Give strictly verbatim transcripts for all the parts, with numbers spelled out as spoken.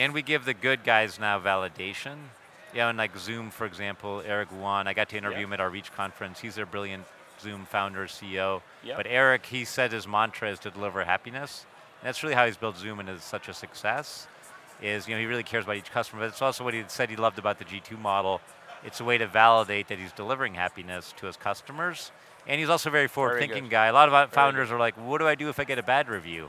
And we give the good guys now validation. Yeah, and like Zoom, for example, Eric Yuan, I got to interview yeah. him at our Reach conference. He's their brilliant Zoom founder, C E O. Yep. But Eric, he said his mantra is to deliver happiness. And that's really how he's built Zoom and is such a success, is you know he really cares about each customer, but it's also what he said he loved about the G two model. It's a way to validate that he's delivering happiness to his customers. And he's also a very forward-thinking guy. A lot of founders are like, what do I do if I get a bad review?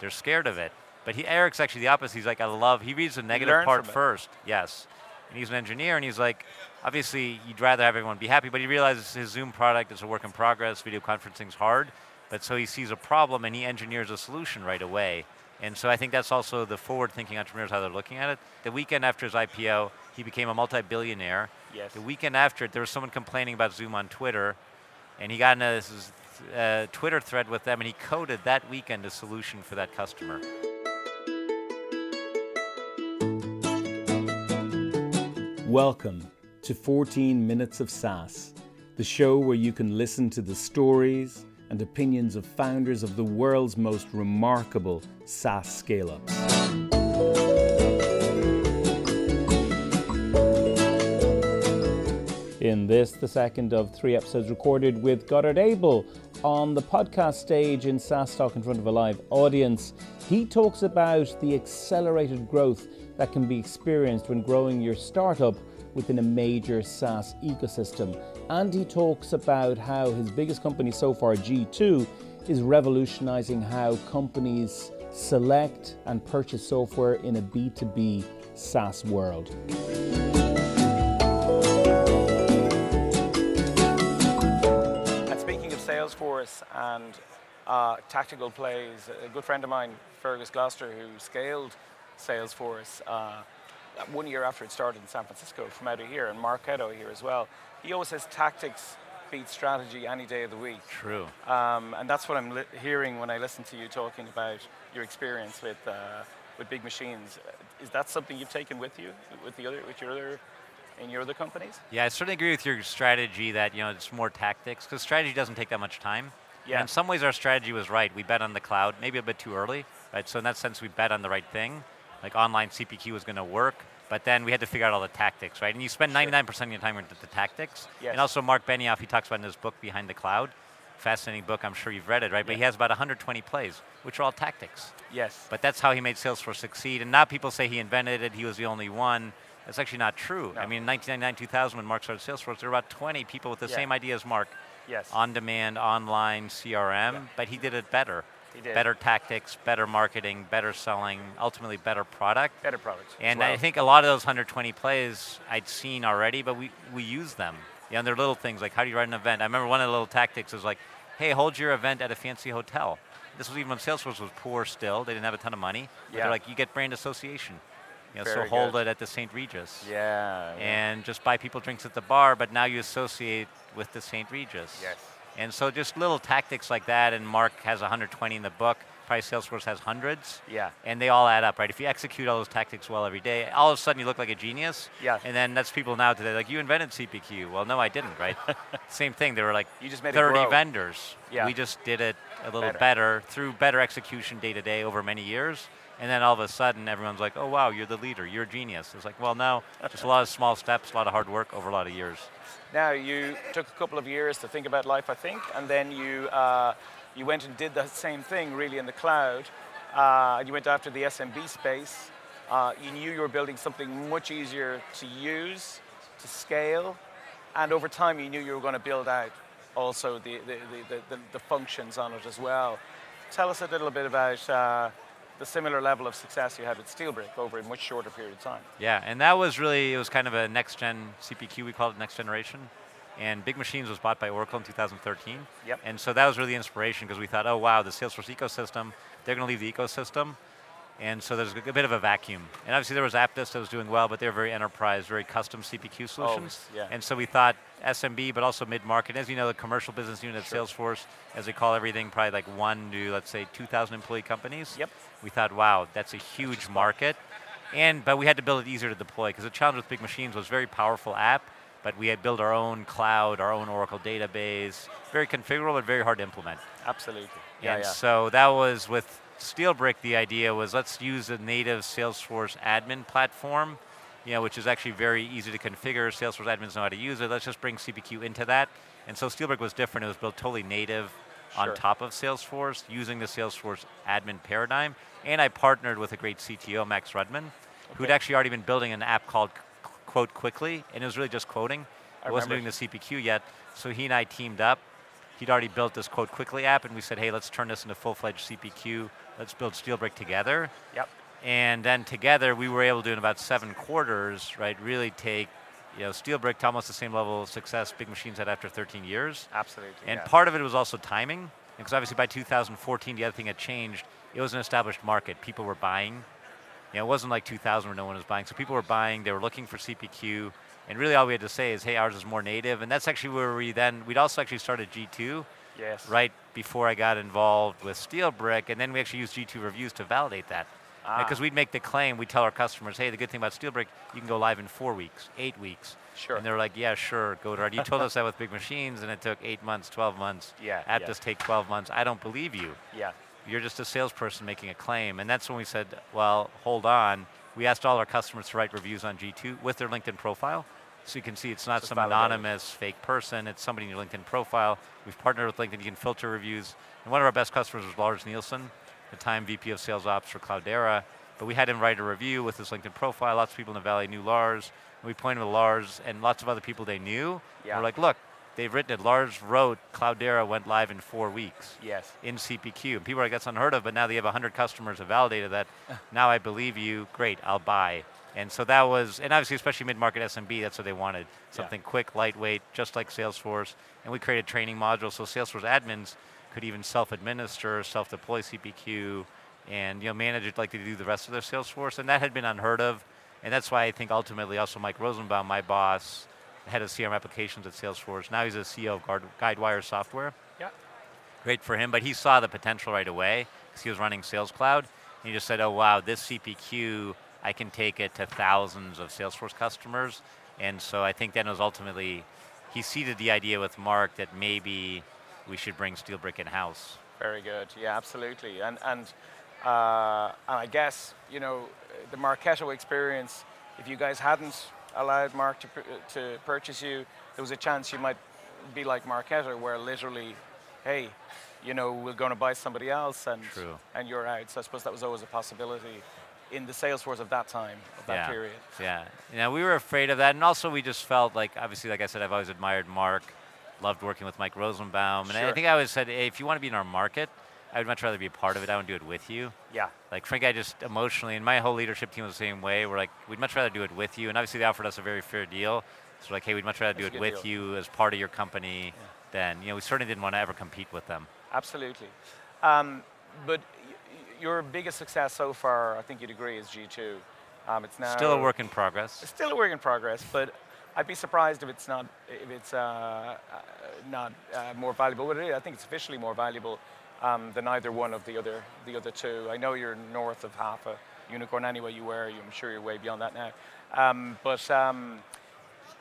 They're scared of it. But he, Eric's actually the opposite. He's like, I love, he reads the negative part first. Yes. And he's an engineer, and he's like, obviously, you'd rather have everyone be happy, but he realizes his Zoom product is a work in progress, video conferencing's hard, but so he sees a problem and he engineers a solution right away. And so I think that's also the forward-thinking entrepreneurs, how they're looking at it. The weekend after his I P O, he became a multi-billionaire. Yes. The weekend after it, there was someone complaining about Zoom on Twitter, and he got in a uh, Twitter thread with them, and he coded that weekend a solution for that customer. Welcome to fourteen minutes of SaaS, the show where you can listen to the stories and opinions of founders of the world's most remarkable SaaS scale-ups. In this, the second of three episodes recorded with Godard Abel on the podcast stage in SaaS Talk in front of a live audience, he talks about the accelerated growth that can be experienced when growing your startup within a major SaaS ecosystem. And he talks about how his biggest company so far, G two, is revolutionizing how companies select and purchase software in a B two B SaaS world. And speaking of Salesforce and uh, tactical plays, a good friend of mine, Fergus Gloucester, who scaled Salesforce uh, one year after it started in San Francisco from out of here, and Marketo here as well. He always says tactics beat strategy any day of the week. True. Um, and that's what I'm li- hearing when I listen to you talking about your experience with uh, with Big Machines. Is that something you've taken with you with the other with your other in your other companies? Yeah, I certainly agree with your strategy that you know it's more tactics because strategy doesn't take that much time. Yeah. And in some ways, our strategy was right. We bet on the cloud, maybe a bit too early. Right. So in that sense, we bet on the right thing. Like online C P Q was going to work, but then we had to figure out all the tactics, right? And you spend ninety-nine percent sure. of your time with the tactics. Yes. And also Mark Benioff, he talks about in his book, Behind the Cloud. Fascinating book, I'm sure you've read it, right? Yeah. But he has about one hundred twenty plays, which are all tactics. Yes. But that's how he made Salesforce succeed. And now people say he invented it, he was the only one. That's actually not true. No. I mean, in nineteen ninety-nine, two thousand, when Mark started Salesforce, there were about twenty people with the yeah. same idea as Mark. Yes. On-demand, online, C R M, yeah. but he did it better. Better tactics, better marketing, better selling, ultimately better product. Better products. And well. I think a lot of those one hundred twenty plays I'd seen already, but we, we use them. You know, and they're little things like how do you run an event? I remember one of the little tactics was like, hey, hold your event at a fancy hotel. This was even when Salesforce was poor still. They didn't have a ton of money. Yeah. They're like, you get brand association. You know, so hold good. it at the Saint Regis. Yeah. And yeah. just buy people drinks at the bar, but now you associate with the Saint Regis. Yes. And so just little tactics like that, and Mark has one hundred twenty in the book, probably Salesforce has hundreds, yeah. and they all add up, right? If you execute all those tactics well every day, all of a sudden you look like a genius, yeah. and then that's people now today, like, you invented C P Q. Well, no, I didn't, right? Same thing, there were like you just made thirty vendors. Yeah. We just did it a little better. better through better execution day to day over many years, and then all of a sudden everyone's like, oh, wow, you're the leader, you're a genius. It's like, well, no, just a lot of small steps, a lot of hard work over a lot of years. Now, you took a couple of years to think about life, I think, and then you uh, you went and did the same thing, really, in the cloud. Uh, you went after the S M B space. Uh, you knew you were building something much easier to use, to scale, and over time you knew you were going to build out also the, the, the, the, the functions on it as well. Tell us a little bit about uh, the similar level of success you had with Steelbrick over a much shorter period of time. Yeah, and that was really, it was kind of a next-gen C P Q, we call it next generation, and Big Machines was bought by Oracle in two thousand thirteen. Yep. And so that was really inspiration because we thought, oh wow, the Salesforce ecosystem, they're going to leave the ecosystem, and so there's a bit of a vacuum. And obviously there was Aptus that was doing well, but they were very enterprise, very custom C P Q solutions. Oh, yeah. And so we thought S M B, but also mid-market. As you know, the commercial business unit sure. at Salesforce, as they call everything, probably like one to, let's say, two thousand employee companies. Yep. We thought, wow, that's a huge market. And, but we had to build it easier to deploy because the challenge with Big Machines was a very powerful app, but we had built our own cloud, our own Oracle database, very configurable, but very hard to implement. Absolutely. Yeah, and yeah. so that was with Steelbrick, the idea was let's use a native Salesforce admin platform, you know, which is actually very easy to configure. Salesforce admins know how to use it. Let's just bring C B Q into that. And so Steelbrick was different. It was built totally native sure. on top of Salesforce, using the Salesforce admin paradigm. And I partnered with a great C T O, Max Rudman, okay. who'd actually already been building an app called Quote Quickly, and it was really just quoting. I, I wasn't doing the C P Q yet, so he and I teamed up. He'd already built this Quote Quickly app, and we said, hey, let's turn this into full-fledged C P Q. Let's build Steelbrick together. Yep. And then together, we were able to, in about seven quarters, right, really take you know, Steelbrick to almost the same level of success Big Machines had after thirteen years. Absolutely. And yeah. part of it was also timing, because obviously by two thousand fourteen, the other thing had changed. It was an established market. People were buying. You know, it wasn't like two thousand where no one was buying. So people were buying, they were looking for C P Q, and really all we had to say is, hey, ours is more native, and that's actually where we then, we'd also actually started G two, yes. right before I got involved with Steelbrick, and then we actually used G two reviews to validate that. Because ah. we'd make the claim, we'd tell our customers, hey, the good thing about Steelbrick, you can go live in four weeks, eight weeks. Sure. And they're like, yeah, sure, Godard. You told us that with Big Machines, and it took eight months, twelve months. Yeah. App yeah. just take twelve months. I don't believe you. Yeah. You're just a salesperson making a claim. And that's when we said, well, hold on. We asked all our customers to write reviews on G two with their LinkedIn profile. So you can see it's not so some validated. Anonymous fake person, it's somebody in your LinkedIn profile. We've partnered with LinkedIn, you can filter reviews. And one of our best customers was Lars Nielsen, at the time V P of Sales Ops for Cloudera. But we had him write a review with his LinkedIn profile. Lots of people in the Valley knew Lars. And we pointed to Lars and lots of other people they knew. Yeah. We're like, look, they've written it. Lars wrote, Cloudera went live in four weeks yes. in C P Q. And people are like, that's unheard of, but now they have one hundred customers who validated that. Now I believe you, great, I'll buy. And so that was, and obviously especially mid-market S M B, that's what they wanted. Something yeah. quick, lightweight, just like Salesforce. And we created training modules so Salesforce admins could even self-administer, self-deploy C P Q, and you know, manage it like they do the rest of their Salesforce. And that had been unheard of. And that's why I think ultimately also Mike Rosenbaum, my boss, head of C R M applications at Salesforce. Now he's a C E O of Guidewire Software. Yeah. Great for him, but he saw the potential right away because he was running Sales Cloud. And he just said, oh wow, this C P Q, I can take it to thousands of Salesforce customers. And so I think that was ultimately, he seeded the idea with Mark that maybe we should bring Steelbrick in-house. Very good, yeah, absolutely. And, and, uh, and I guess, you know, the Marketo experience, if you guys hadn't allowed Mark to, to purchase you, there was a chance you might be like Marketo, where literally, hey, you know, we're going to buy somebody else, and True. and you're out. So I suppose that was always a possibility in the Salesforce of that time, of that yeah. period. Yeah, you know, we were afraid of that, and also we just felt like, obviously, like I said, I've always admired Mark, loved working with Mike Rosenbaum, and sure. I think I always said, hey, if you want to be in our market, I would much rather be a part of it, I wouldn't do it with you. Yeah. Like Frank, I just emotionally, and my whole leadership team was the same way, we're like, we'd much rather do it with you, and obviously they offered us a very fair deal, so like, hey, we'd much rather That's do it with deal. you as part of your company yeah. than, you know, we certainly didn't want to ever compete with them. Absolutely. Um, but your biggest success so far, I think you'd agree, is G two. Um, it's now- Still a work in progress. It's still a work in progress, but I'd be surprised if it's not, if it's uh, not uh, more valuable. But it is, I think it's officially more valuable Um, than either one of the other the other two. I know you're north of half a unicorn anyway you were, I'm sure you're way beyond that now. Um, but um,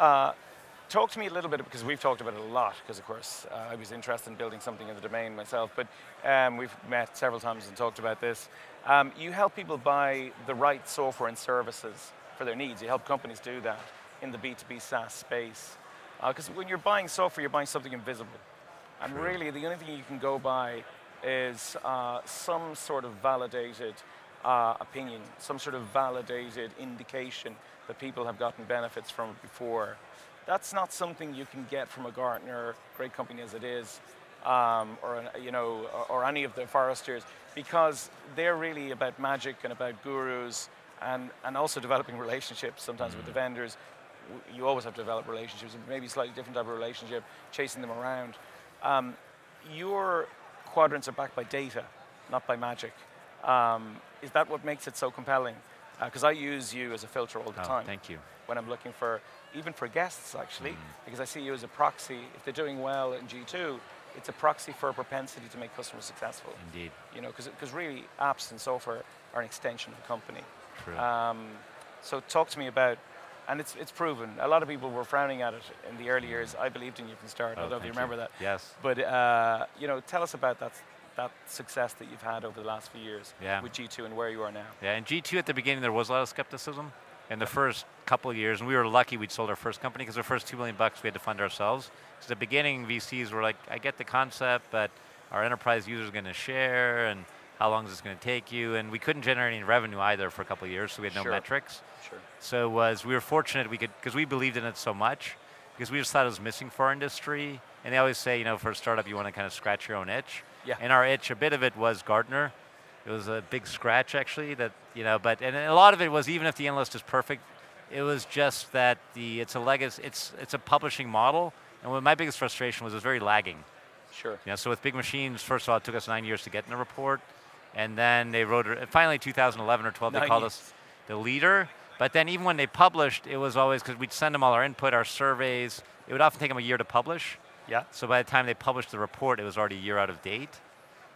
uh, talk to me a little bit, because we've talked about it a lot, because of course uh, I was interested in building something in the domain myself, but um, we've met several times and talked about this. Um, you help people buy the right software and services for their needs. You help companies do that in the B two B SaaS space. Because uh, when you're buying software, you're buying something invisible. And True. really the only thing you can go by is uh, some sort of validated uh, opinion, some sort of validated indication that people have gotten benefits from before. That's not something you can get from a Gartner, great company as it is, um, or an, you know, or, or any of the Forresters, because they're really about magic and about gurus, and, and also developing relationships sometimes mm-hmm. with the vendors. You always have to develop relationships, maybe slightly different type of relationship, chasing them around. Um, your quadrants are backed by data, not by magic. Um, is that what makes it so compelling? Because uh, I use you as a filter all the oh, time. Thank you. When I'm looking for, even for guests actually, mm. because I see you as a proxy. If they're doing well in G two, it's a proxy for a propensity to make customers successful. Indeed. You know, because really apps and software are an extension of the company. True. Um, so talk to me about, and it's it's proven. A lot of people were frowning at it in the early years. I believed in you from the start. Oh, I don't know if you remember you. that. Yes. But uh, you know, tell us about that that success that you've had over the last few years yeah. with G two and where you are now. Yeah, and G two at the beginning, there was a lot of skepticism in the first couple of years, and we were lucky we'd sold our first company because the first two million bucks we had to fund ourselves. So at the beginning, V Cs were like, I get the concept, but our enterprise users are going to share, and how long is this going to take you? And we couldn't generate any revenue either for a couple of years, so we had no sure. metrics. Sure. So it was, we were fortunate we could, because we believed in it so much, because we just thought it was missing for our industry. And they always say, you know, for a startup, you want to kind of scratch your own itch. Yeah. And our itch, a bit of it was Gartner. It was a big scratch, actually, that, you know, but, and a lot of it was, even if the analyst is perfect, it was just that the, it's a legacy, it's, it's a publishing model. And what my biggest frustration was, it was very lagging. Sure. You know, so with Big Machines, first of all, it took us nine years to get in a report. And then they wrote, finally two thousand eleven or twelve, nine they called years. us the leader. But then even when they published, it was always, because we'd send them all our input, our surveys. It would often take them a year to publish. Yeah. So by the time they published the report, it was already a year out of date.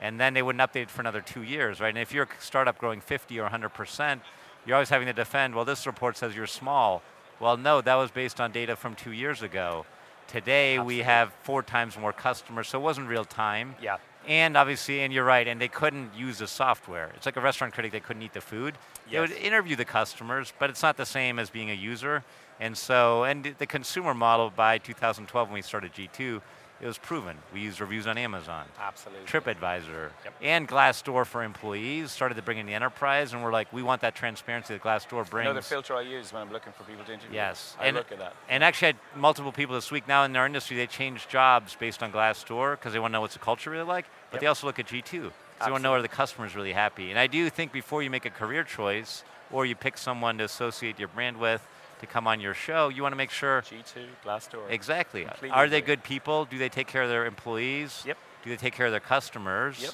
And then they wouldn't update it for another two years, right? And if you're a startup growing fifty or one hundred percent, you're always having to defend, well, this report says you're small. Well, no, that was based on data from two years ago. Today, Absolutely. we have four times more customers, so it wasn't real time. Yeah. And obviously, and you're right, and they couldn't use the software. It's like a restaurant critic, they couldn't eat the food. Yes. They would interview the customers, but it's not the same as being a user. And so, and the consumer model by two thousand twelve when we started G two, it was proven. We used reviews on Amazon. Absolutely. TripAdvisor. Yep. And Glassdoor for employees, started to bring in the enterprise, and we're like, we want that transparency that Glassdoor brings. Another filter I use when I'm looking for people to interview. Yes. I and, look at that. And actually I had multiple people this week now in our industry, they changed jobs based on Glassdoor because they want to know what's the culture really like, but yep. they also look at G two. Because they want to know are the customers really happy. And I do think before you make a career choice, or you pick someone to associate your brand with, to come on your show, you want to make sure. G two, Glassdoor. Exactly. Are they good people? Do they take care of their employees? Yep. Do they take care of their customers? Yep.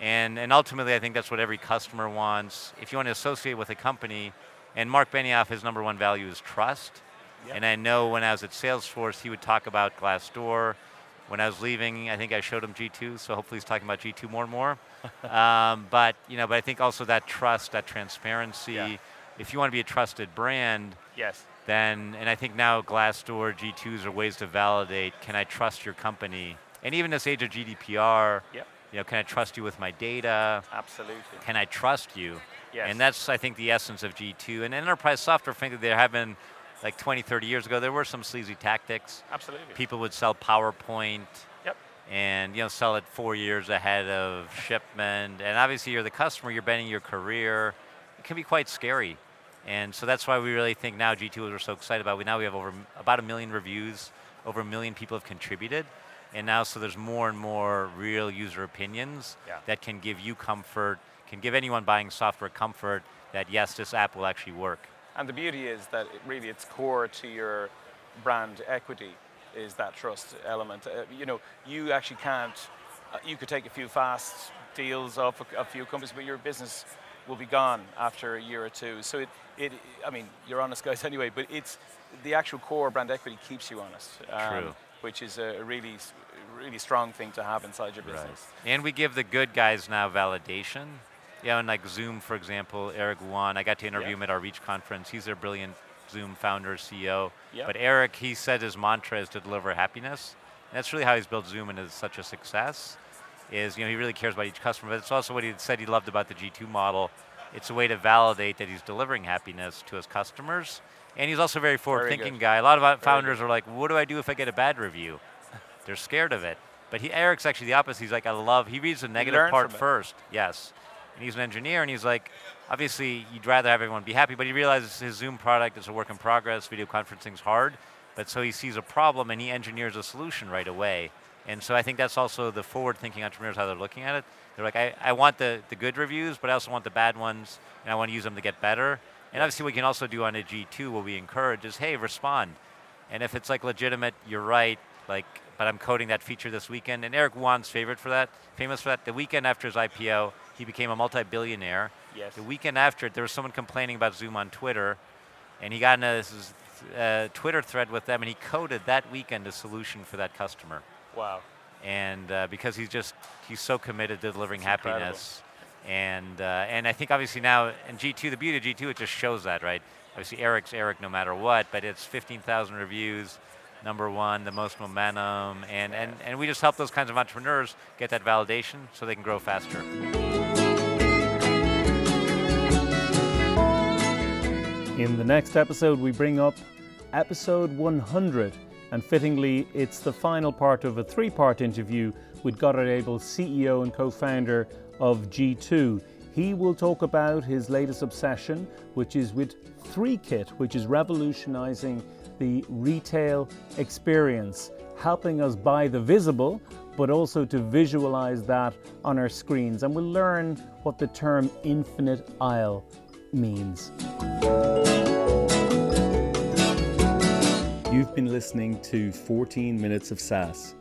And, and ultimately, I think that's what every customer wants. If you want to associate with a company, and Mark Benioff, his number one value is trust. Yep. And I know when I was at Salesforce, he would talk about Glassdoor. When I was leaving, I think I showed him G two, so hopefully he's talking about G two more and more. um, but, you know, but I think also that trust, that transparency, yeah. if you want to be a trusted brand, yes. then, and I think now Glassdoor, G twos are ways to validate, can I trust your company? And even this age of G D P R, yep. you know, can I trust you with my data? Absolutely. Can I trust you? Yes. And that's, I think, the essence of G two. And enterprise software, frankly, there have been, like twenty, thirty years ago, there were some sleazy tactics. Absolutely. People would sell PowerPoint, yep. and you know, sell it four years ahead of shipment. And obviously, you're the customer, you're betting your career. It can be quite scary. And so that's why we really think now G two we're so excited about. We, now we have over about a million reviews, over a million people have contributed. And now so there's more and more real user opinions yeah. that can give you comfort, can give anyone buying software comfort that yes, this app will actually work. And the beauty is that it really it's core to your brand equity is that trust element. Uh, you know, you actually can't, uh, you could take a few fast deals off a, a few companies, but your business will be gone after a year or two. So it, it, I mean, you're honest guys anyway, but it's the actual core brand equity keeps you honest. Um, True. Which is a really, really strong thing to have inside your business. Right. And we give the good guys now validation. Yeah, and like Zoom, for example, Eric Yuan, I got to interview yep. him at our Reach conference. He's their brilliant Zoom founder, C E O. Yep. But Eric, he said his mantra is to deliver happiness. And that's really how he's built Zoom and is such a success. Is, you know, he really cares about each customer, but it's also what he said he loved about the G two model. It's a way to validate that he's delivering happiness to his customers. And he's also a very forward-thinking guy. A lot of very founders good. are like, what do I do if I get a bad review? They're scared of it. But he, Eric's actually the opposite. He's like, I love, he reads the negative part first. Yes. And he's an engineer, and he's like, obviously, you'd rather have everyone be happy, but he realizes his Zoom product is a work in progress, video conferencing's hard, but so he sees a problem, and he engineers a solution right away. And so I think that's also the forward-thinking entrepreneurs, how they're looking at it. They're like, I, I want the, the good reviews, but I also want the bad ones, and I want to use them to get better. And obviously what we can also do on a G two, what we encourage is, hey, respond. And if it's like legitimate, you're right, like, but I'm coding that feature this weekend. And Eric Yuan's favorite for that, famous for that, the weekend after his I P O, he became a multi-billionaire. Yes. The weekend after it, there was someone complaining about Zoom on Twitter, and he got in a this is, uh, Twitter thread with them, and he coded that weekend a solution for that customer. Wow. And uh, because he's just, he's so committed to delivering it's happiness. Incredible. And uh, and I think obviously now, in G two, the beauty of G two, it just shows that, right? Obviously Eric's Eric no matter what, but it's fifteen thousand reviews, number one, the most momentum, and, and, and we just help those kinds of entrepreneurs get that validation so they can grow faster. In the next episode, we bring up episode one hundred, and fittingly, it's the final part of a three-part interview with Godard Abel, C E O and co-founder of G two. He will talk about his latest obsession, which is with three kit, which is revolutionizing the retail experience, helping us buy the visible, but also to visualize that on our screens. And we'll learn what the term infinite aisle means. You've been listening to fourteen minutes of SaaS.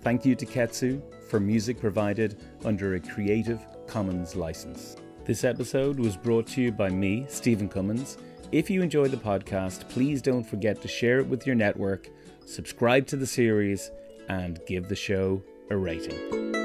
Thank you to Ketsu for music provided under a Creative Commons license. This episode was brought to you by me, Stephen Cummins. If you enjoy the podcast, please don't forget to share it with your network, subscribe to the series, and give the show a rating.